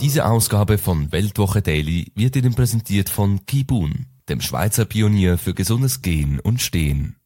Diese Ausgabe von Weltwoche Daily wird Ihnen präsentiert von Kibun, dem Schweizer Pionier für gesundes Gehen und Stehen.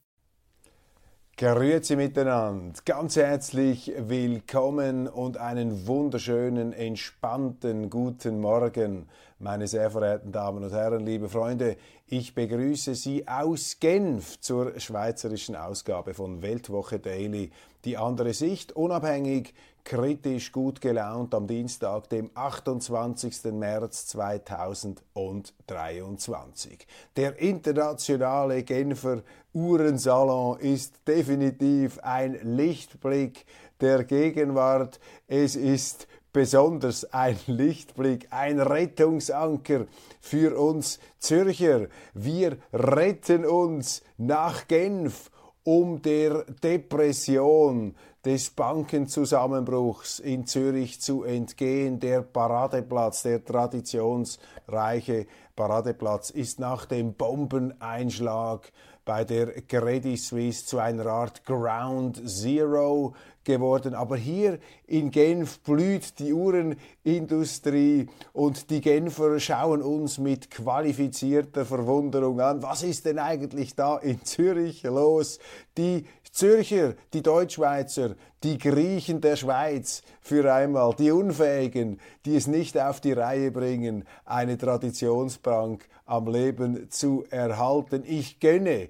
Grüezi miteinander, ganz herzlich willkommen und einen wunderschönen, entspannten guten Morgen, meine sehr verehrten Damen und Herren, liebe Freunde. Ich begrüße Sie aus Genf zur schweizerischen Ausgabe von Weltwoche Daily. Die andere Sicht, unabhängig, kritisch, gut gelaunt am Dienstag, dem 28. März 2023. Der internationale Genfer Uhrensalon ist definitiv ein Lichtblick der Gegenwart. Es ist besonders ein Lichtblick, ein Rettungsanker für uns Zürcher. Wir retten uns nach Genf, um der Depression des Bankenzusammenbruchs in Zürich zu entgehen. Der Paradeplatz, der traditionsreiche Paradeplatz, ist nach dem Bombeneinschlag bei der Credit Suisse zu einer Art Ground Zero geworden. Aber hier in Genf blüht die Uhrenindustrie und die Genfer schauen uns mit qualifizierter Verwunderung an. Was ist denn eigentlich da in Zürich los? Die Zürcher, die Deutschschweizer, die Griechen der Schweiz für einmal, die Unfähigen, die es nicht auf die Reihe bringen, eine Traditionsbank am Leben zu erhalten. Ich gönne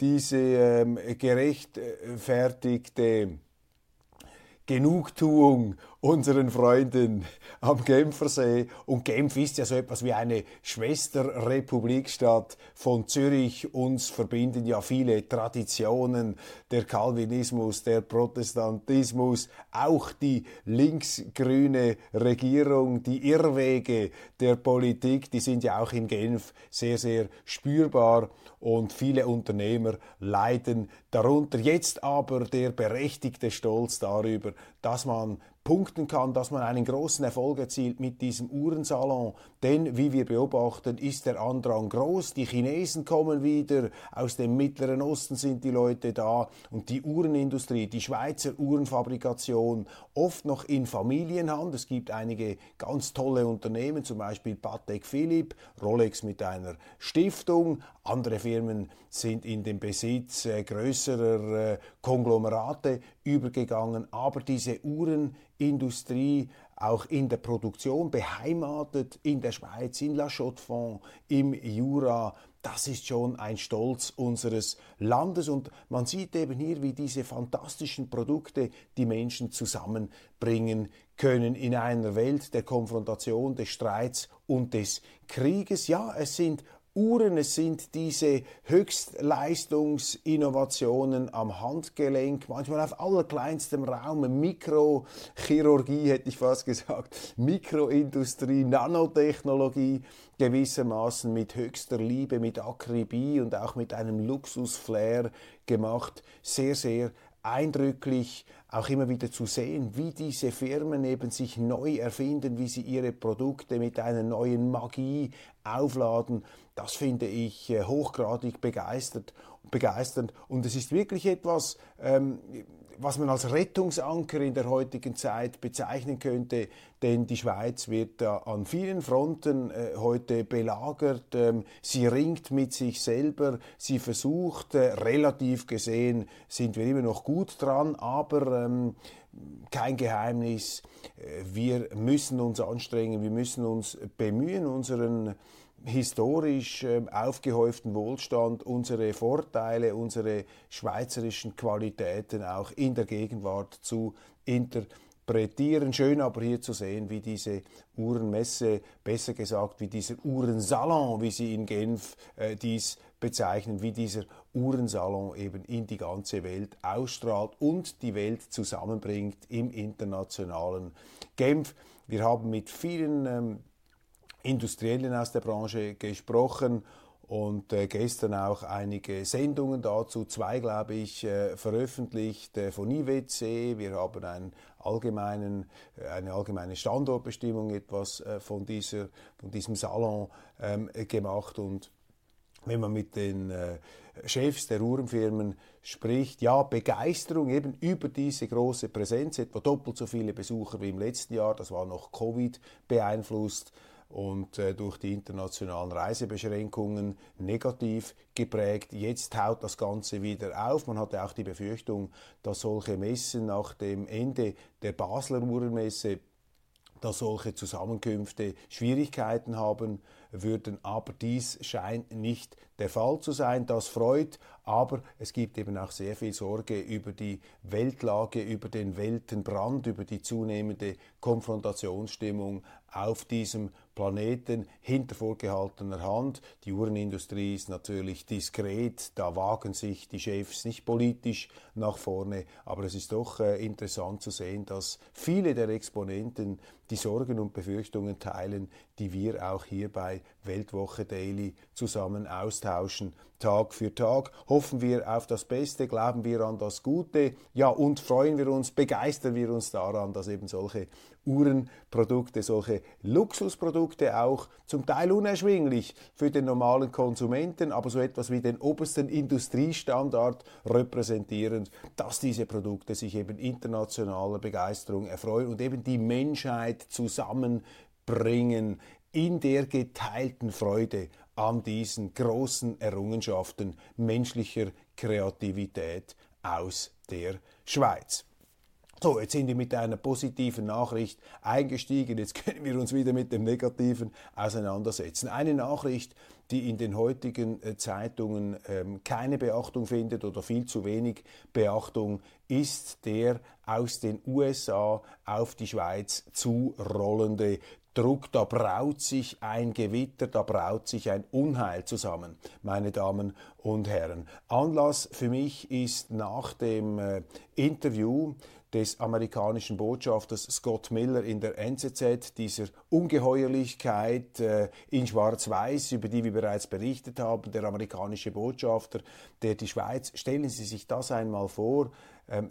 diese gerechtfertigte Genugtuung unseren Freunden am Genfersee. Und Genf ist ja so etwas wie eine Schwesterrepublikstadt von Zürich. Uns verbinden ja viele Traditionen, der Calvinismus, der Protestantismus, auch die linksgrüne Regierung, die Irrwege der Politik, die sind ja auch in Genf sehr, sehr spürbar und viele Unternehmer leiden darunter. Jetzt aber der berechtigte Stolz darüber, dass man punkten kann, dass man einen großen Erfolg erzielt mit diesem Uhrensalon. Denn, wie wir beobachten, ist der Andrang groß. Die Chinesen kommen wieder, aus dem Mittleren Osten sind die Leute da. Und die Uhrenindustrie, die Schweizer Uhrenfabrikation, oft noch in Familienhand. Es gibt einige ganz tolle Unternehmen, zum Beispiel Patek Philippe, Rolex mit einer Stiftung. Andere Firmen sind in den Besitz grösserer Konglomerate übergegangen. Aber diese Uhrenindustrie, auch in der Produktion, beheimatet in der Schweiz, in La Chaux-de-Fonds, im Jura, das ist schon ein Stolz unseres Landes. Und man sieht eben hier, wie diese fantastischen Produkte die Menschen zusammenbringen können in einer Welt der Konfrontation, des Streits und des Krieges. Ja, es sind Uhren, es sind diese Höchstleistungsinnovationen am Handgelenk, manchmal auf allerkleinstem Raum, Mikrochirurgie hätte ich fast gesagt, Mikroindustrie, Nanotechnologie, gewissermaßen mit höchster Liebe, mit Akribie und auch mit einem Luxusflair gemacht, sehr, sehr eindrücklich auch immer wieder zu sehen, wie diese Firmen eben sich neu erfinden, wie sie ihre Produkte mit einer neuen Magie aufladen. Das finde ich hochgradig begeisternd. Und es ist wirklich etwas, was man als Rettungsanker in der heutigen Zeit bezeichnen könnte, denn die Schweiz wird an vielen Fronten heute belagert. Sie ringt mit sich selber, sie versucht, relativ gesehen sind wir immer noch gut dran, aber kein Geheimnis, wir müssen uns anstrengen, wir müssen uns bemühen, unseren historisch aufgehäuften Wohlstand, unsere Vorteile, unsere schweizerischen Qualitäten auch in der Gegenwart zu interpretieren. interpretieren. Schön aber hier zu sehen, wie diese Uhrenmesse, besser gesagt, wie dieser Uhrensalon, wie sie in Genf dies bezeichnen, wie dieser Uhrensalon eben in die ganze Welt ausstrahlt und die Welt zusammenbringt im internationalen Genf. Wir haben mit vielen Industriellen aus der Branche gesprochen und gestern auch einige Sendungen dazu, 2 glaube ich, veröffentlicht von IWC. Wir haben eine allgemeine Standortbestimmung etwas von diesem Salon gemacht. Und wenn man mit den Chefs der Uhrenfirmen spricht, ja, Begeisterung eben über diese große Präsenz, etwa doppelt so viele Besucher wie im letzten Jahr, das war noch Covid beeinflusst und durch die internationalen Reisebeschränkungen negativ geprägt. Jetzt haut das Ganze wieder auf. Man hatte auch die Befürchtung, dass solche Messen nach dem Ende der Basler Uhrenmesse, dass solche Zusammenkünfte Schwierigkeiten haben würden, aber dies scheint nicht der Fall zu sein. Das freut, aber es gibt eben auch sehr viel Sorge über die Weltlage, über den Weltenbrand, über die zunehmende Konfrontationsstimmung auf diesem Planeten hinter vorgehaltener Hand. Die Uhrenindustrie ist natürlich diskret, da wagen sich die Chefs nicht politisch nach vorne, aber es ist doch interessant zu sehen, dass viele der Exponenten die Sorgen und Befürchtungen teilen, die wir auch hier bei Weltwoche Daily zusammen austauschen, Tag für Tag. Hoffen wir auf das Beste, glauben wir an das Gute, ja, und freuen wir uns, begeistern wir uns daran, dass eben solche Uhrenprodukte, solche Luxusprodukte auch zum Teil unerschwinglich für den normalen Konsumenten, aber so etwas wie den obersten Industriestandard repräsentierend, dass diese Produkte sich eben internationaler Begeisterung erfreuen und eben die Menschheit zusammenbringen in der geteilten Freude an diesen großen Errungenschaften menschlicher Kreativität aus der Schweiz. So, jetzt sind wir mit einer positiven Nachricht eingestiegen. Jetzt können wir uns wieder mit dem Negativen auseinandersetzen. Eine Nachricht, die in den heutigen Zeitungen keine Beachtung findet oder viel zu wenig Beachtung, ist der aus den USA auf die Schweiz zu rollende Druck. Da braut sich ein Gewitter, da braut sich ein Unheil zusammen, meine Damen und Herren. Anlass für mich ist nach dem Interview des amerikanischen Botschafters Scott Miller in der NZZ, dieser Ungeheuerlichkeit in Schwarz-Weiß, über die wir bereits berichtet haben, der amerikanische Botschafter, der die Schweiz, stellen Sie sich das einmal vor,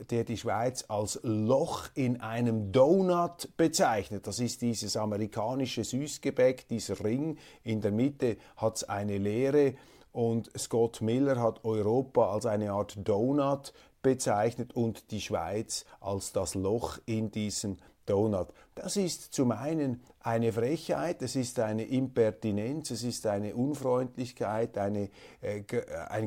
der die Schweiz als Loch in einem Donut bezeichnet. Das ist dieses amerikanische Süßgebäck, dieser Ring, in der Mitte hat es eine Leere und Scott Miller hat Europa als eine Art Donut bezeichnet und die Schweiz als das Loch in diesem Donut. Das ist zum einen eine Frechheit, es ist eine Impertinenz, es ist eine Unfreundlichkeit, ein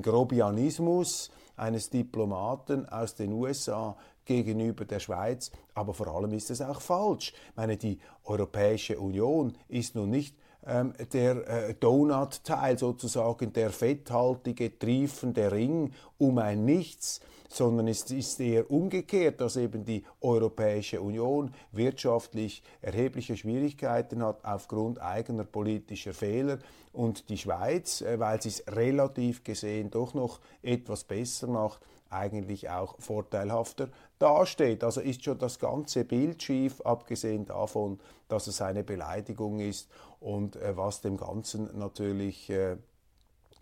Grobianismus eines Diplomaten aus den USA gegenüber der Schweiz, aber vor allem ist es auch falsch. Ich meine, die Europäische Union ist nun nicht der Donut-Teil sozusagen, der fetthaltige, triefende Ring um ein Nichts, sondern es ist eher umgekehrt, dass eben die Europäische Union wirtschaftlich erhebliche Schwierigkeiten hat aufgrund eigener politischer Fehler und die Schweiz, weil sie es relativ gesehen doch noch etwas besser macht, eigentlich auch vorteilhafter dasteht. Also ist schon das ganze Bild schief, abgesehen davon, dass es eine Beleidigung ist und was dem Ganzen natürlich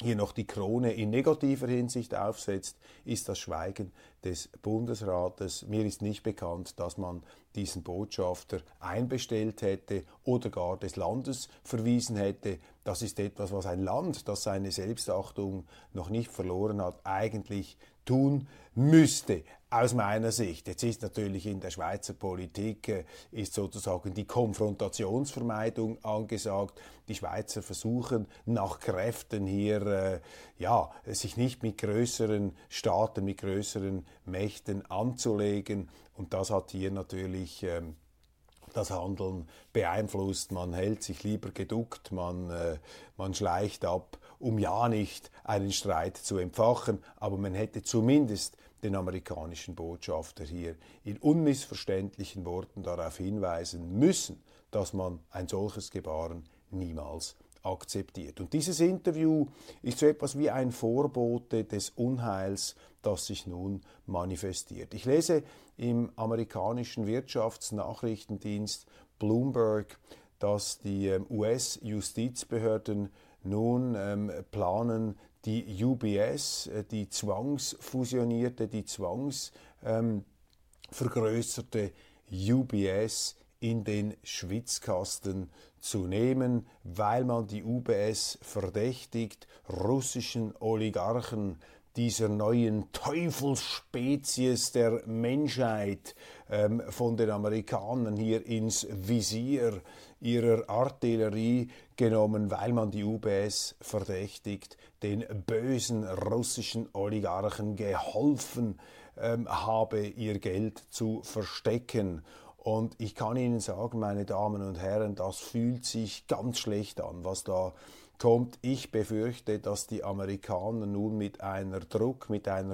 hier noch die Krone in negativer Hinsicht aufsetzt, ist das Schweigen des Bundesrates. Mir ist nicht bekannt, dass man diesen Botschafter einbestellt hätte oder gar des Landes verwiesen hätte. Das ist etwas, was ein Land, das seine Selbstachtung noch nicht verloren hat, eigentlich tun müsste, aus meiner Sicht. Jetzt ist natürlich in der Schweizer Politik ist sozusagen die Konfrontationsvermeidung angesagt. Die Schweizer versuchen nach Kräften hier sich nicht mit größeren Staaten, mit größeren Mächten anzulegen. Und das hat hier natürlich das Handeln beeinflusst. Man hält sich lieber geduckt, man schleicht ab um ja nicht einen Streit zu entfachen, aber man hätte zumindest den amerikanischen Botschafter hier in unmissverständlichen Worten darauf hinweisen müssen, dass man ein solches Gebaren niemals akzeptiert. Und dieses Interview ist so etwas wie ein Vorbote des Unheils, das sich nun manifestiert. Ich lese im amerikanischen Wirtschaftsnachrichtendienst Bloomberg, dass die US-Justizbehörden nun planen, die UBS, die zwangsfusionierte, die zwangsvergrößerte UBS in den Schwitzkasten zu nehmen, weil man die UBS verdächtigt, russischen Oligarchen dieser neuen Teufelsspezies der Menschheit von den Amerikanern hier ins Visier ihrer Artillerie genommen, weil man die UBS verdächtigt, den bösen russischen Oligarchen geholfen habe, ihr Geld zu verstecken. Und ich kann Ihnen sagen, meine Damen und Herren, das fühlt sich ganz schlecht an, was da kommt. Ich befürchte, dass die Amerikaner nun mit einer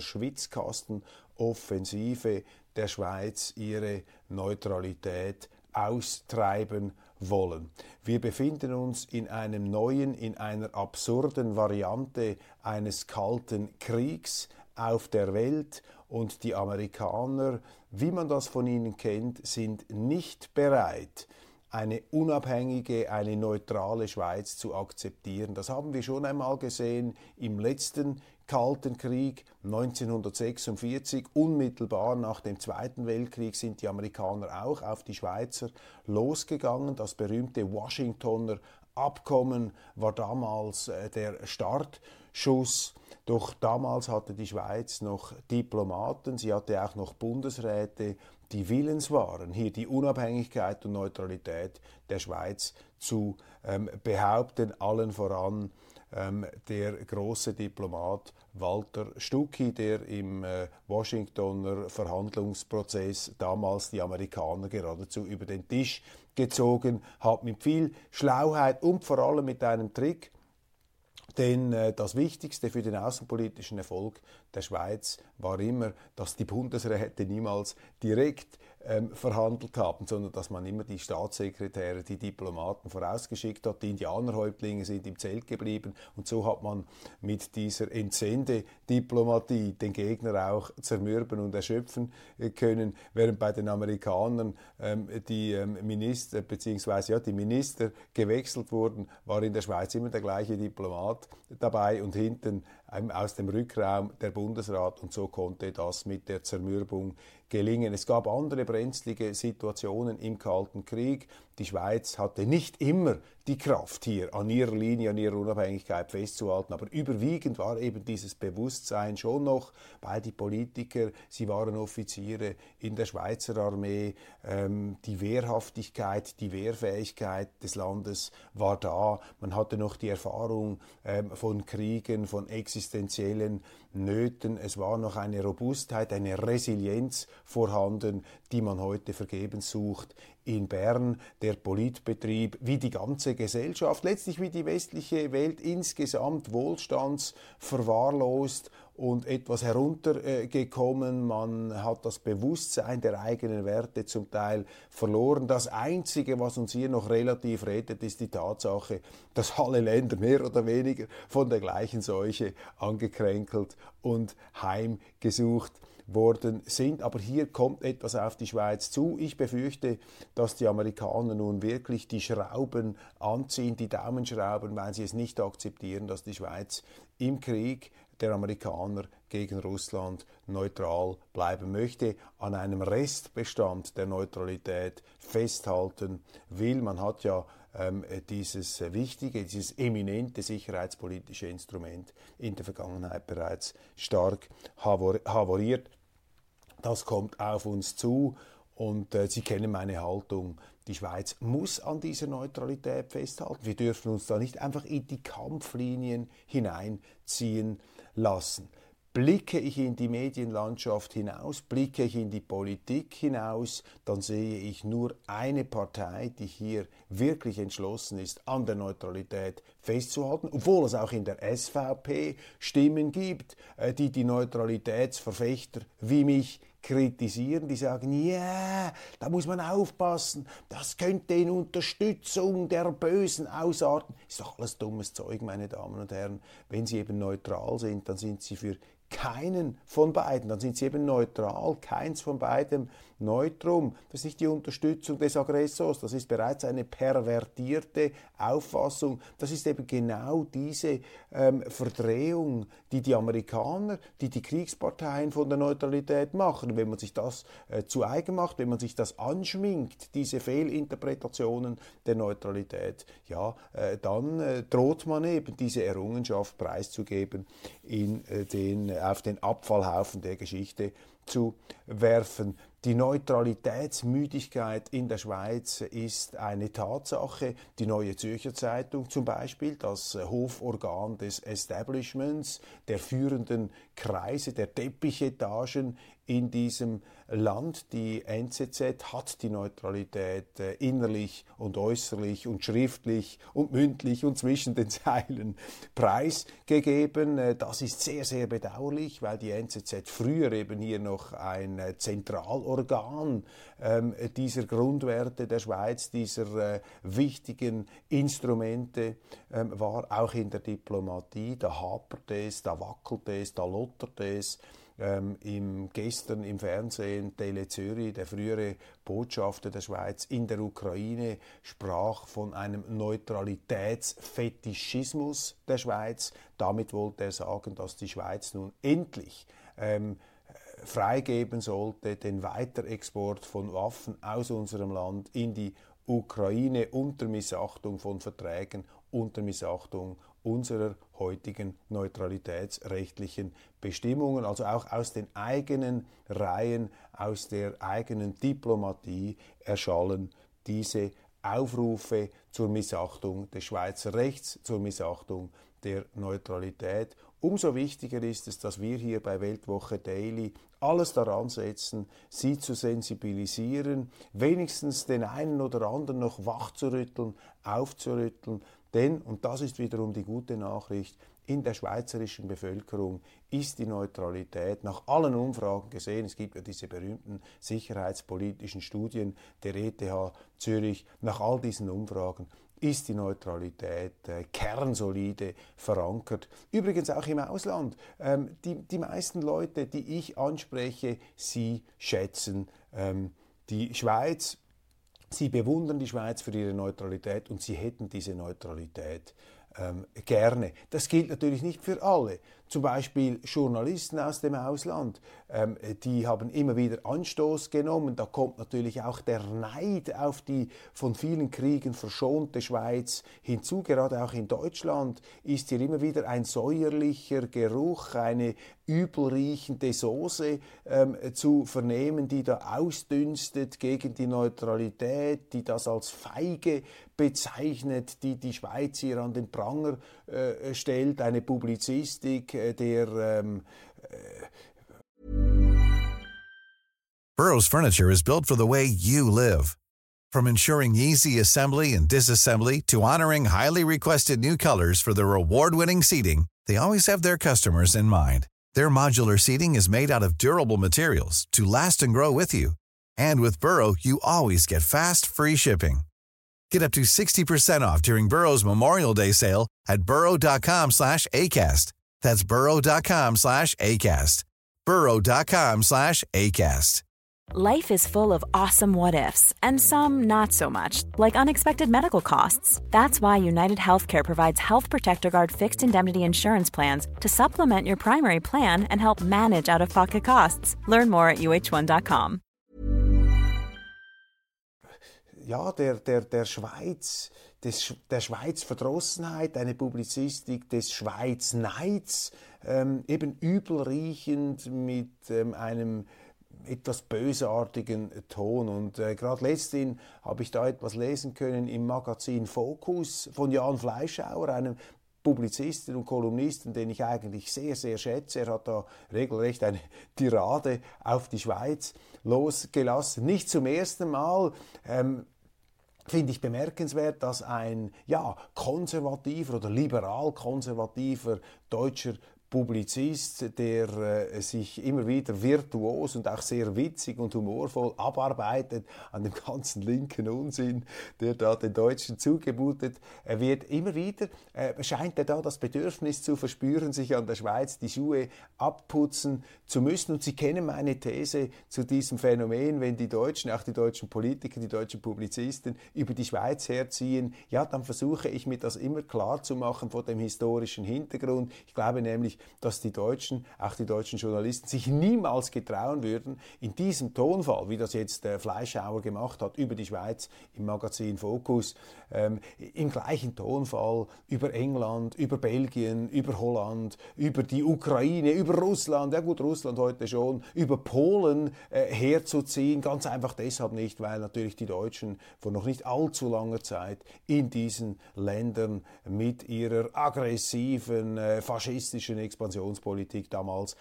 Schwitzkastenoffensive der Schweiz ihre Neutralität austreiben wollen. Wir befinden uns in einem neuen, in einer absurden Variante eines kalten Kriegs auf der Welt, und die Amerikaner, wie man das von ihnen kennt, sind nicht bereit, eine unabhängige, eine neutrale Schweiz zu akzeptieren. Das haben wir schon einmal gesehen im letzten Kalten Krieg 1946. Unmittelbar nach dem Zweiten Weltkrieg sind die Amerikaner auch auf die Schweizer losgegangen. Das berühmte Washingtoner Abkommen war damals der Startschuss. Doch damals hatte die Schweiz noch Diplomaten, sie hatte auch noch Bundesräte, die willens waren, hier die Unabhängigkeit und Neutralität der Schweiz zu behaupten. Allen voran der große Diplomat Walter Stucki, der im Washingtoner Verhandlungsprozess damals die Amerikaner geradezu über den Tisch gezogen hat, mit viel Schlauheit und vor allem mit einem Trick. Denn das Wichtigste für den außenpolitischen Erfolg der Schweiz war immer, dass die Bundesräte niemals direkt verhandelt haben, sondern dass man immer die Staatssekretäre, die Diplomaten vorausgeschickt hat. Die Indianerhäuptlinge sind im Zelt geblieben, und so hat man mit dieser Entsendediplomatie den Gegner auch zermürben und erschöpfen können, während bei den Amerikanern Minister bzw. die Minister gewechselt wurden, war in der Schweiz immer der gleiche Diplomat dabei und hinten aus dem Rückraum der Bundesrat, und so konnte das mit der Zermürbung gelingen. Es gab andere brenzlige Situationen im Kalten Krieg. Die Schweiz hatte nicht immer die Kraft, hier an ihrer Linie, an ihrer Unabhängigkeit festzuhalten, aber überwiegend war eben dieses Bewusstsein schon noch, weil die Politiker, sie waren Offiziere in der Schweizer Armee, die Wehrhaftigkeit, die Wehrfähigkeit des Landes war da. Man hatte noch die Erfahrung von Kriegen, von existenziellen Nöten. Es war noch eine Robustheit, eine Resilienz vorhanden, die man heute vergebens sucht. In Bern, der Politbetrieb, wie die ganze Gesellschaft, letztlich wie die westliche Welt insgesamt, wohlstandsverwahrlost und etwas heruntergekommen. Man hat das Bewusstsein der eigenen Werte zum Teil verloren. Das Einzige, was uns hier noch relativ rettet, ist die Tatsache, dass alle Länder mehr oder weniger von der gleichen Seuche angekränkelt und heimgesucht worden sind. Aber hier kommt etwas auf die Schweiz zu. Ich befürchte, dass die Amerikaner nun wirklich die Schrauben anziehen, die Daumenschrauben, weil sie es nicht akzeptieren, dass die Schweiz im Krieg der Amerikaner gegen Russland neutral bleiben möchte, an einem Restbestand der Neutralität festhalten will. Man hat ja dieses wichtige, dieses eminente sicherheitspolitische Instrument in der Vergangenheit bereits stark havoriert. Das kommt auf uns zu, und Sie kennen meine Haltung. Die Schweiz muss an dieser Neutralität festhalten. Wir dürfen uns da nicht einfach in die Kampflinien hineinziehen lassen. Blicke ich in die Medienlandschaft hinaus, blicke ich in die Politik hinaus, dann sehe ich nur eine Partei, die hier wirklich entschlossen ist, an der Neutralität festzuhalten, obwohl es auch in der SVP Stimmen gibt, die die Neutralitätsverfechter wie mich kritisieren, die sagen, ja, da muss man aufpassen, das könnte in Unterstützung der Bösen ausarten. Ist doch alles dummes Zeug, meine Damen und Herren. Wenn Sie eben neutral sind, dann sind Sie für keinen von beiden, dann sind Sie eben neutral, keins von beidem. Neutrum, das ist nicht die Unterstützung des Aggressors, das ist bereits eine pervertierte Auffassung. Das ist eben genau diese Verdrehung, die die Amerikaner, die Kriegsparteien von der Neutralität machen. Wenn man sich das zu eigen macht, wenn man sich das anschminkt, diese Fehlinterpretationen der Neutralität, ja, dann droht man eben diese Errungenschaft preiszugeben, auf den Abfallhaufen der Geschichte zu werfen. Die Neutralitätsmüdigkeit in der Schweiz ist eine Tatsache. Die Neue Zürcher Zeitung zum Beispiel, das Hoforgan des Establishments, der führenden Kreise, der Teppichetagen in diesem Land, die NZZ, hat die Neutralität innerlich und äußerlich und schriftlich und mündlich und zwischen den Zeilen preisgegeben. Das ist sehr, sehr bedauerlich, weil die NZZ früher eben hier noch ein Zentralorgan dieser Grundwerte der Schweiz, dieser wichtigen Instrumente war, auch in der Diplomatie. Da haperte es, da wackelte es, da lotterte es. Gestern im Fernsehen Tele Zürich, der frühere Botschafter der Schweiz in der Ukraine, sprach von einem Neutralitätsfetischismus der Schweiz. Damit wollte er sagen, dass die Schweiz nun endlich freigeben sollte, den Weiterexport von Waffen aus unserem Land in die Ukraine unter Missachtung von Verträgen, unter Missachtung unserer heutigen neutralitätsrechtlichen Bestimmungen, also auch aus den eigenen Reihen, aus der eigenen Diplomatie erschallen diese Aufrufe zur Missachtung des Schweizer Rechts, zur Missachtung der Neutralität. Umso wichtiger ist es, dass wir hier bei Weltwoche Daily alles daran setzen, Sie zu sensibilisieren, wenigstens den einen oder anderen noch wachzurütteln, aufzurütteln. Denn, und das ist wiederum die gute Nachricht, in der schweizerischen Bevölkerung ist die Neutralität nach allen Umfragen gesehen, es gibt ja diese berühmten sicherheitspolitischen Studien der ETH Zürich, nach all diesen Umfragen ist die Neutralität kernsolide verankert. Übrigens auch im Ausland. Die meisten Leute, die ich anspreche, sie schätzen die Schweiz. Sie bewundern die Schweiz für ihre Neutralität und sie hätten diese Neutralität gerne. Das gilt natürlich nicht für alle. Zum Beispiel Journalisten aus dem Ausland, die haben immer wieder Anstoß genommen. Da kommt natürlich auch der Neid auf die von vielen Kriegen verschonte Schweiz hinzu. Gerade auch in Deutschland ist hier immer wieder ein säuerlicher Geruch, eine übelriechende Soße zu vernehmen, die da ausdünstet gegen die Neutralität, die das als feige bezeichnet, die die Schweiz hier an den Pranger stellt, eine Publizistik, Burrow's furniture is built for the way you live. From ensuring easy assembly and disassembly to honoring highly requested new colors for their award-winning seating, they always have their customers in mind. Their modular seating is made out of durable materials to last and grow with you. And with Burrow, you always get fast, free shipping. Get up to 60% off during Burrow's Memorial Day sale at burrow.com/ACAST. That's burrow.com/ACAST. burrow.com/ACAST. Life is full of awesome what-ifs, and some not so much, like unexpected medical costs. That's why UnitedHealthcare provides Health Protector Guard fixed indemnity insurance plans to supplement your primary plan and help manage out-of-pocket costs. Learn more at uh1.com. Ja, der Schweizverdrossenheit, eine Publizistik des Schweizneids, eben übelriechend mit einem etwas bösartigen Ton. Und gerade letzthin habe ich da etwas lesen können im Magazin Focus von Jan Fleischhauer, einem Publizisten und Kolumnisten, den ich eigentlich sehr, sehr schätze. Er hat da regelrecht eine Tirade auf die Schweiz losgelassen. Nicht zum ersten Mal. Finde ich bemerkenswert, dass ein konservativer oder liberal-konservativer deutscher Publizist, der sich immer wieder virtuos und auch sehr witzig und humorvoll abarbeitet an dem ganzen linken Unsinn, der da den Deutschen zugemutet wird. Immer wieder scheint er da das Bedürfnis zu verspüren, sich an der Schweiz die Schuhe abputzen zu müssen. Und Sie kennen meine These zu diesem Phänomen, wenn die Deutschen, auch die deutschen Politiker, die deutschen Publizisten über die Schweiz herziehen, ja, dann versuche ich mir das immer klar zu machen vor dem historischen Hintergrund. Ich glaube nämlich, dass die Deutschen, auch die deutschen Journalisten, sich niemals getrauen würden, in diesem Tonfall, wie das jetzt Fleischhauer gemacht hat, über die Schweiz im Magazin Focus, im gleichen Tonfall über England, über Belgien, über Holland, über die Ukraine, über Russland, ja gut, Russland heute schon, über Polen herzuziehen. Ganz einfach deshalb nicht, weil natürlich die Deutschen vor noch nicht allzu langer Zeit in diesen Ländern mit ihrer aggressiven, faschistischen Expansionspolitik damals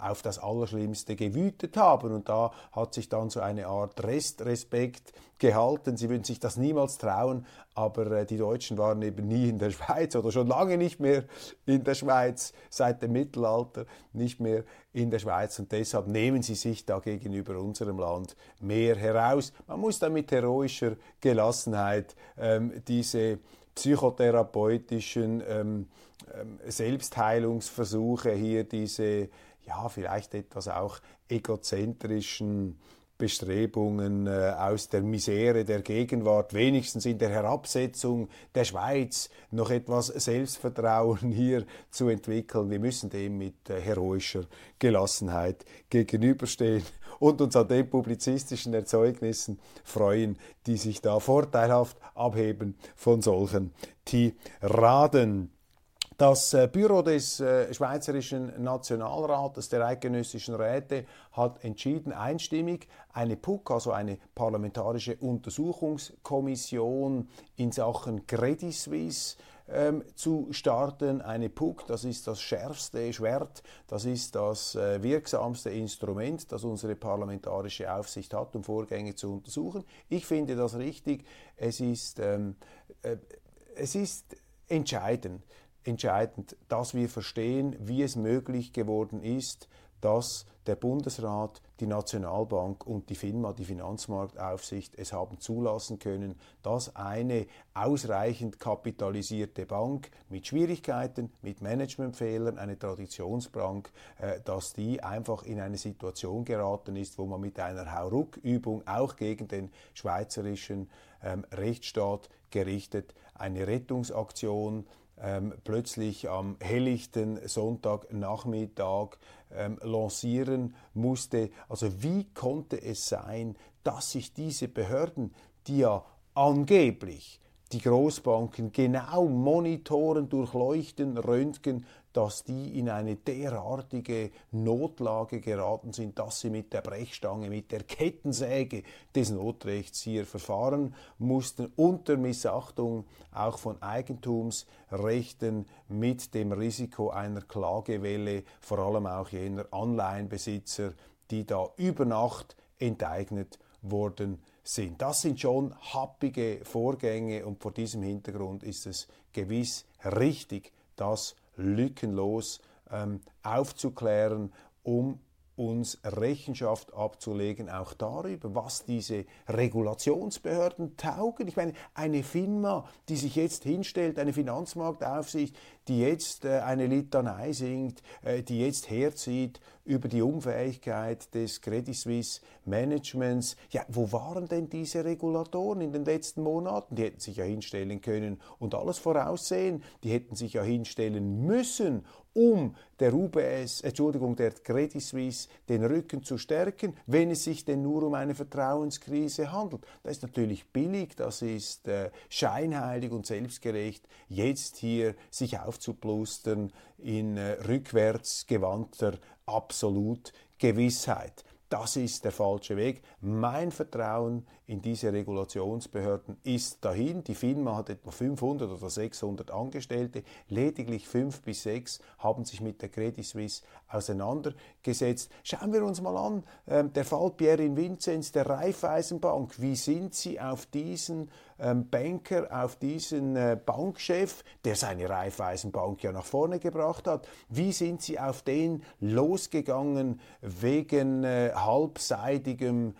auf das Allerschlimmste gewütet haben. Und da hat sich dann so eine Art Restrespekt gehalten. Sie würden sich das niemals trauen, aber die Deutschen waren eben nie in der Schweiz oder schon lange nicht mehr in der Schweiz, seit dem Mittelalter nicht mehr in der Schweiz. Und deshalb nehmen sie sich da gegenüber unserem Land mehr heraus. Man muss da mit heroischer Gelassenheit diese psychotherapeutischen Selbstheilungsversuche hier, diese vielleicht etwas auch egozentrischen Bestrebungen aus der Misere der Gegenwart, wenigstens in der Herabsetzung der Schweiz noch etwas Selbstvertrauen hier zu entwickeln. Wir müssen dem mit heroischer Gelassenheit gegenüberstehen und uns an den publizistischen Erzeugnissen freuen, die sich da vorteilhaft abheben von solchen Tiraden. Das Büro des Schweizerischen Nationalrates, der Eidgenössischen Räte, hat entschieden, einstimmig eine PUC, also eine parlamentarische Untersuchungskommission in Sachen Credit Suisse, zu starten. Eine PUC, das ist das schärfste Schwert, das ist das wirksamste Instrument, das unsere parlamentarische Aufsicht hat, um Vorgänge zu untersuchen. Ich finde das richtig. Es ist entscheidend, dass wir verstehen, wie es möglich geworden ist, dass der Bundesrat, die Nationalbank und die FINMA, die Finanzmarktaufsicht, es haben zulassen können, dass eine ausreichend kapitalisierte Bank mit Schwierigkeiten, mit Managementfehlern, eine Traditionsbank, dass die einfach in eine Situation geraten ist, wo man mit einer Hauruck-Übung auch gegen den schweizerischen Rechtsstaat gerichtet eine Rettungsaktion plötzlich am helllichten Sonntagnachmittag lancieren musste. Also wie konnte es sein, dass sich diese Behörden, die ja angeblich die Großbanken genau monitoren, durchleuchten, röntgen, dass die in eine derartige Notlage geraten sind, dass sie mit der Brechstange, mit der Kettensäge des Notrechts hier verfahren mussten, unter Missachtung auch von Eigentumsrechten mit dem Risiko einer Klagewelle, vor allem auch jener Anleihenbesitzer, die da über Nacht enteignet worden sind. Das sind schon happige Vorgänge und vor diesem Hintergrund ist es gewiss richtig, dass lückenlos aufzuklären, um uns Rechenschaft abzulegen, auch darüber, was diese Regulationsbehörden taugen. Ich meine, eine FINMA, die sich jetzt hinstellt, eine Finanzmarktaufsicht, die jetzt eine Litanei singt, die jetzt herzieht über die Unfähigkeit des Credit Suisse Managements. Ja, wo waren denn diese Regulatoren in den letzten Monaten? Die hätten sich ja hinstellen können und alles voraussehen. Die hätten sich ja hinstellen müssen, um der Credit Suisse den Rücken zu stärken, wenn es sich denn nur um eine Vertrauenskrise handelt. Das ist natürlich billig, das ist scheinheilig und selbstgerecht, jetzt hier sich aufzuplustern in rückwärts gewandter Absolutgewissheit. Das ist der falsche Weg. Mein Vertrauen in diese Regulationsbehörden ist dahin. Die FINMA hat etwa 500 oder 600 Angestellte. Lediglich 5 bis 6 haben sich mit der Credit Suisse auseinandergesetzt. Schauen wir uns mal an, der Fall Pierre Vinzenz, der Raiffeisenbank. Wie sind Sie auf diesen Banker, auf diesen Bankchef, der seine Raiffeisenbank ja nach vorne gebracht hat? Wie sind Sie auf den losgegangen wegen halbseitigem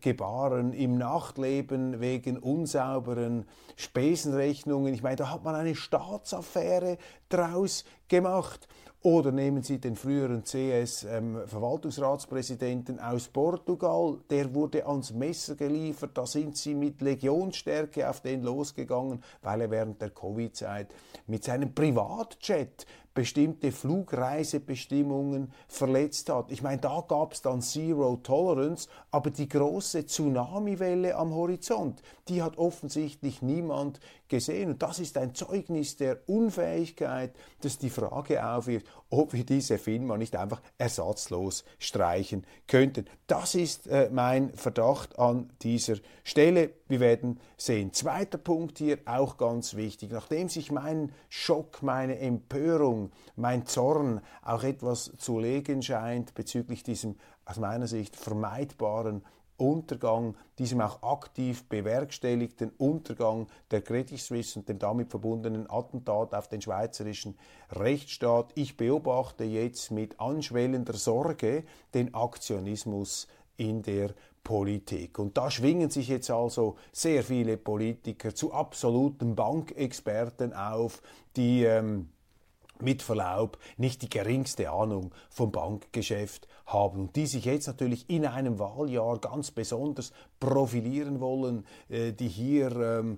Gebaren im Nachtleben, wegen unsauberen Spesenrechnungen? Ich meine, da hat man eine Staatsaffäre draus gemacht. Oder nehmen Sie den früheren CS-Verwaltungsratspräsidenten aus Portugal, der wurde ans Messer geliefert, da sind Sie mit Legionsstärke auf den losgegangen, weil er während der Covid-Zeit mit seinem Privatjet bestimmte Flugreisebestimmungen verletzt hat. Ich meine, da gab es dann Zero Tolerance, aber die große Tsunami-Welle am Horizont, die hat offensichtlich niemand gesehen. Und das ist ein Zeugnis der Unfähigkeit, das die Frage aufwirft, ob wir diese FINMA nicht einfach ersatzlos streichen könnten. Das ist mein Verdacht an dieser Stelle. Wir werden sehen. Zweiter Punkt hier, auch ganz wichtig. Nachdem sich mein Schock, meine Empörung, mein Zorn auch etwas zu legen scheint bezüglich diesem aus meiner Sicht vermeidbaren Untergang, diesem auch aktiv bewerkstelligten Untergang der Credit Suisse und dem damit verbundenen Attentat auf den schweizerischen Rechtsstaat. Ich beobachte jetzt mit anschwellender Sorge den Aktionismus in der Politik. Und da schwingen sich jetzt also sehr viele Politiker zu absoluten Bankexperten auf, die mit Verlaub nicht die geringste Ahnung vom Bankgeschäft haben und die sich jetzt natürlich in einem Wahljahr ganz besonders profilieren wollen, die hier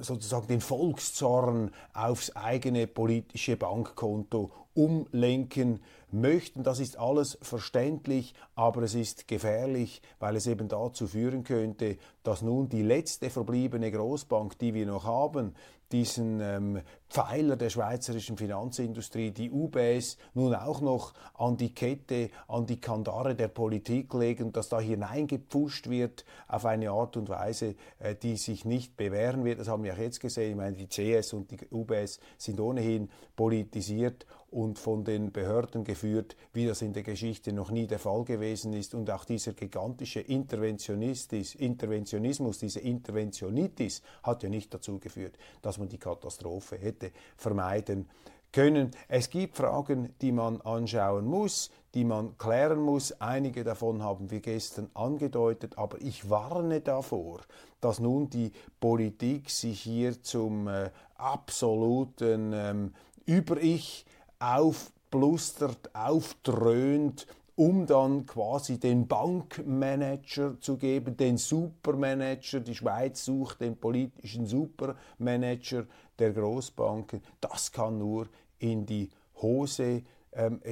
sozusagen den Volkszorn aufs eigene politische Bankkonto umlenken möchten. Das ist alles verständlich, aber es ist gefährlich, weil es eben dazu führen könnte, dass nun die letzte verbliebene Großbank, die wir noch haben, diesen Pfeiler der schweizerischen Finanzindustrie, die UBS, nun auch noch an die Kette, an die Kandare der Politik legen, dass da hineingepfuscht wird auf eine Art und Weise, die sich nicht bewähren wird. Das haben wir auch jetzt gesehen. Ich meine, die CS und die UBS sind ohnehin politisiert und von den Behörden geführt, wie das in der Geschichte noch nie der Fall gewesen ist. Und auch dieser gigantische Interventionismus, diese Interventionitis hat ja nicht dazu geführt, dass man die Katastrophe hätte vermeiden können. Es gibt Fragen, die man anschauen muss, die man klären muss. Einige davon haben wir gestern angedeutet, aber ich warne davor, dass nun die Politik sich hier zum absoluten Über-Ich aufblustert, aufdröhnt, um dann quasi den Bankmanager zu geben, den Supermanager. Die Schweiz sucht den politischen Supermanager der Großbanken. Das kann nur in die Hose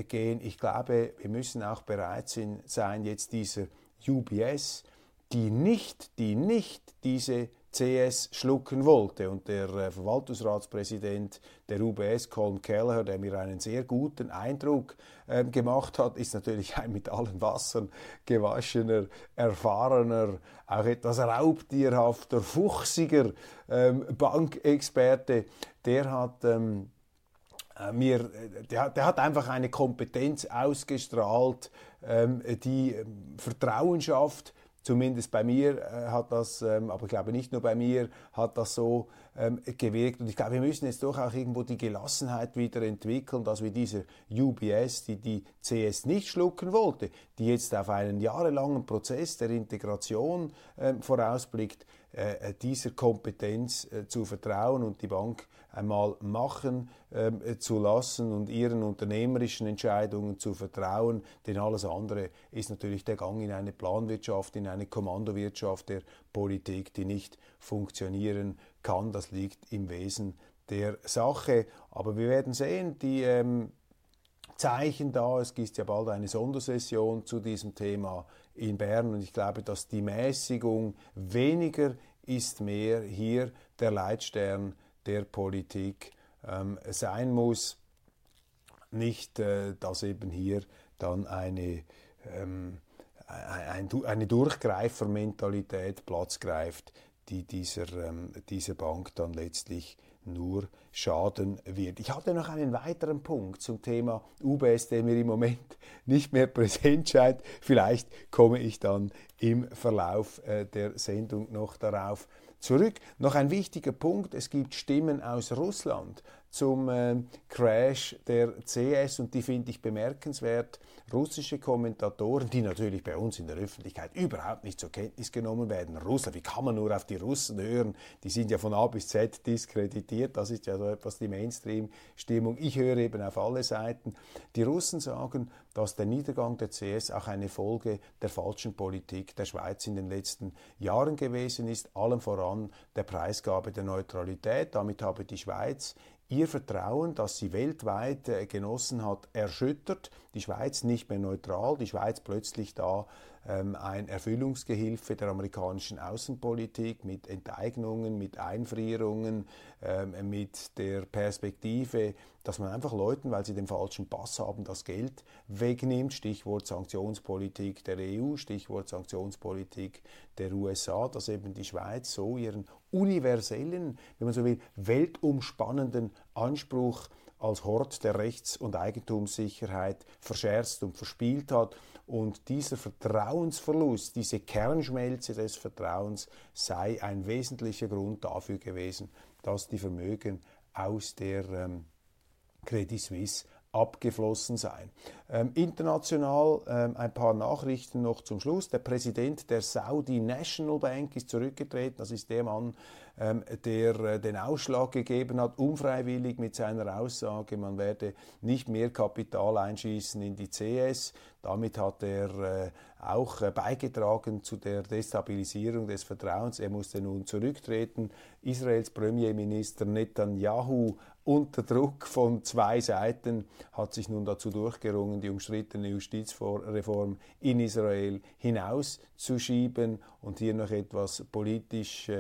gehen. Ich glaube, wir müssen auch bereit sein, jetzt dieser UBS, die nicht diese CS schlucken wollte. Und der Verwaltungsratspräsident der UBS, Colin Keller, der mir einen sehr guten Eindruck gemacht hat, ist natürlich ein mit allen Wassern gewaschener, erfahrener, auch etwas raubtierhafter, fuchsiger Bankexperte. Der hat einfach eine Kompetenz ausgestrahlt, die Vertrauen schafft. Zumindest bei mir hat das, aber ich glaube nicht nur bei mir, hat das so gewirkt. Und ich glaube, wir müssen jetzt doch auch irgendwo die Gelassenheit wieder entwickeln, dass wir diese UBS, die CS nicht schlucken wollte, die jetzt auf einen jahrelangen Prozess der Integration vorausblickt, dieser Kompetenz zu vertrauen und die Bank einmal machen zu lassen und ihren unternehmerischen Entscheidungen zu vertrauen, denn alles andere ist natürlich der Gang in eine Planwirtschaft, in eine Kommandowirtschaft der Politik, die nicht funktionieren kann. Das liegt im Wesen der Sache. Aber wir werden sehen, die Zeichen da, es gibt ja bald eine Sondersession zu diesem Thema in Bern und ich glaube, dass die Mäßigung weniger ist mehr hier der Leitstern der Politik sein muss. Nicht, dass eben hier dann eine Durchgreifermentalität Platz greift, die dieser Bank dann letztlich nur schaden wird. Ich hatte noch einen weiteren Punkt zum Thema UBS, der mir im Moment nicht mehr präsent scheint. Vielleicht komme ich dann im Verlauf der Sendung noch darauf zurück. Noch ein wichtiger Punkt, es gibt Stimmen aus Russland zum Crash der CS und die finde ich bemerkenswert. Russische Kommentatoren, die natürlich bei uns in der Öffentlichkeit überhaupt nicht zur Kenntnis genommen werden. Russland, wie kann man nur auf die Russen hören? Die sind ja von A bis Z diskreditiert. Das ist ja so etwas die Mainstream-Stimmung. Ich höre eben auf alle Seiten. Die Russen sagen, dass der Niedergang der CS auch eine Folge der falschen Politik der Schweiz in den letzten Jahren gewesen ist. Allem voran der Preisgabe der Neutralität. Damit habe die Schweiz ihr Vertrauen, das sie weltweit genossen hat, erschüttert. Die Schweiz nicht mehr neutral, die Schweiz plötzlich da ein Erfüllungsgehilfe der amerikanischen Außenpolitik mit Enteignungen, mit Einfrierungen, mit der Perspektive, dass man einfach Leuten, weil sie den falschen Pass haben, das Geld wegnimmt. Stichwort Sanktionspolitik der EU, Stichwort Sanktionspolitik der USA, dass eben die Schweiz so ihren universellen, wenn man so will, weltumspannenden Anspruch als Hort der Rechts- und Eigentumssicherheit verscherzt und verspielt hat. Und dieser Vertrauensverlust, diese Kernschmelze des Vertrauens sei ein wesentlicher Grund dafür gewesen, dass die Vermögen aus der Credit Suisse abgeflossen seien. International ein paar Nachrichten noch zum Schluss. Der Präsident der Saudi National Bank ist zurückgetreten. Das ist der Mann, der den Ausschlag gegeben hat, unfreiwillig mit seiner Aussage, man werde nicht mehr Kapital einschießen in die CS. Damit hat er auch beigetragen zu der Destabilisierung des Vertrauens. Er musste nun zurücktreten. Israels Premierminister Netanyahu unter Druck von zwei Seiten hat sich nun dazu durchgerungen, die umstrittene Justizreform in Israel hinauszuschieben und hier noch etwas politisch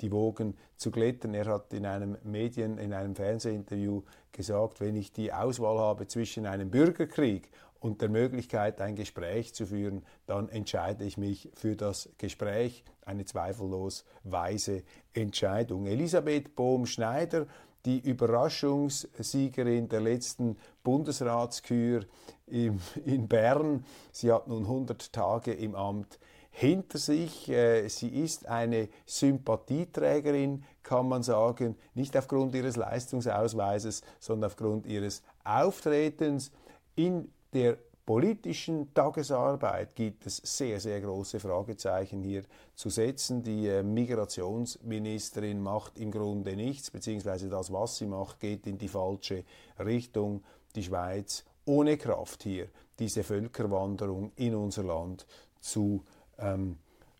die Wogen zu glätten. Er hat in einem Fernsehinterview gesagt, wenn ich die Auswahl habe zwischen einem Bürgerkrieg und der Möglichkeit, ein Gespräch zu führen, dann entscheide ich mich für das Gespräch. Eine zweifellos weise Entscheidung. Elisabeth Baume-Schneider, die Überraschungssiegerin der letzten Bundesratskür in Bern. Sie hat nun 100 Tage im Amt hinter sich. Sie ist eine Sympathieträgerin, kann man sagen, nicht aufgrund ihres Leistungsausweises, sondern aufgrund ihres Auftretens. In der politischen Tagesarbeit gibt es sehr, sehr große Fragezeichen hier zu setzen. Die Migrationsministerin macht im Grunde nichts, beziehungsweise das, was sie macht, geht in die falsche Richtung. Die Schweiz ohne Kraft hier, diese Völkerwanderung in unser Land zu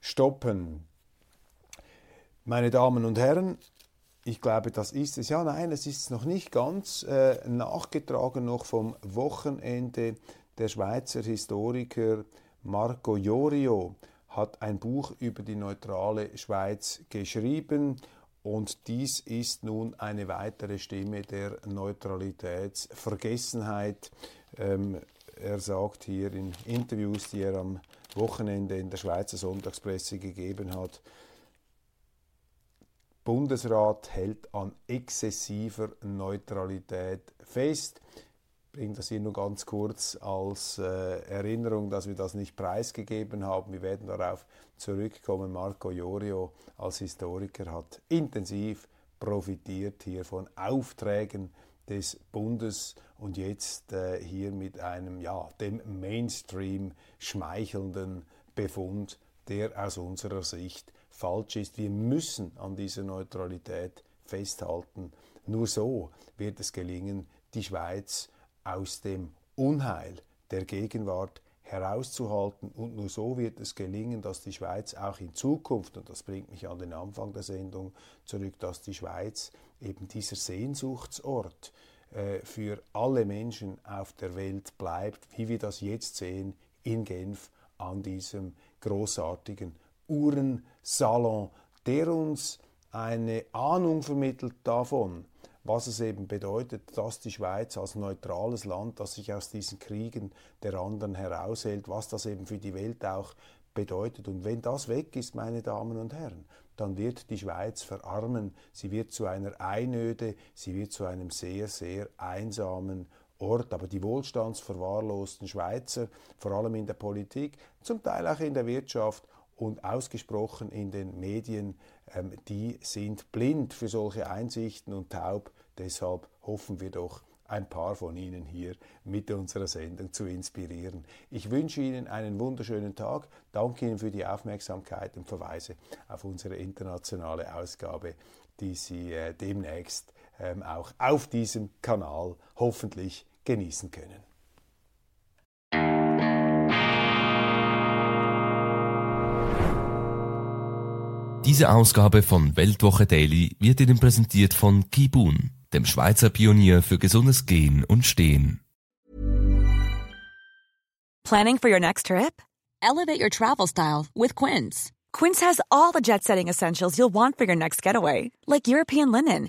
stoppen. Meine Damen und Herren, ich glaube, das ist es. Ja, nein, es ist noch nicht ganz nachgetragen noch vom Wochenende. Der Schweizer Historiker Marco Jorio hat ein Buch über die neutrale Schweiz geschrieben und dies ist nun eine weitere Stimme der Neutralitätsvergessenheit. Er sagt hier in Interviews, die er am Wochenende in der Schweizer Sonntagspresse gegeben hat, Bundesrat hält an exzessiver Neutralität fest. Ich bringe das hier nur ganz kurz als Erinnerung, dass wir das nicht preisgegeben haben. Wir werden darauf zurückkommen. Marco Jorio als Historiker hat intensiv profitiert hier von Aufträgen des Bundes und jetzt hier mit einem, ja, dem Mainstream schmeichelnden Befund, der aus unserer Sicht falsch ist. Wir müssen an dieser Neutralität festhalten. Nur so wird es gelingen, die Schweiz aus dem Unheil der Gegenwart herauszuhalten. Und nur so wird es gelingen, dass die Schweiz auch in Zukunft, und das bringt mich an den Anfang der Sendung zurück, dass die Schweiz eben dieser Sehnsuchtsort für alle Menschen auf der Welt bleibt, wie wir das jetzt sehen in Genf an diesem großartigen Uhrensalon, der uns eine Ahnung vermittelt davon, was es eben bedeutet, dass die Schweiz als neutrales Land, das sich aus diesen Kriegen der anderen heraushält, was das eben für die Welt auch bedeutet. Und wenn das weg ist, meine Damen und Herren, dann wird die Schweiz verarmen. Sie wird zu einer Einöde, sie wird zu einem sehr, sehr einsamen Ort. Aber die wohlstandsverwahrlosten Schweizer, vor allem in der Politik, zum Teil auch in der Wirtschaft und ausgesprochen in den Medien, die sind blind für solche Einsichten und taub. Deshalb hoffen wir doch, ein paar von Ihnen hier mit unserer Sendung zu inspirieren. Ich wünsche Ihnen einen wunderschönen Tag, danke Ihnen für die Aufmerksamkeit und verweise auf unsere internationale Ausgabe, die Sie demnächst auch auf diesem Kanal hoffentlich genießen können. Diese Ausgabe von Weltwoche Daily wird Ihnen präsentiert von Kibun, dem Schweizer Pionier für gesundes Gehen und Stehen. Planning for your next trip? Elevate your travel style with Quince. Quince has all the jet-setting essentials you'll want for your next getaway, like European linen,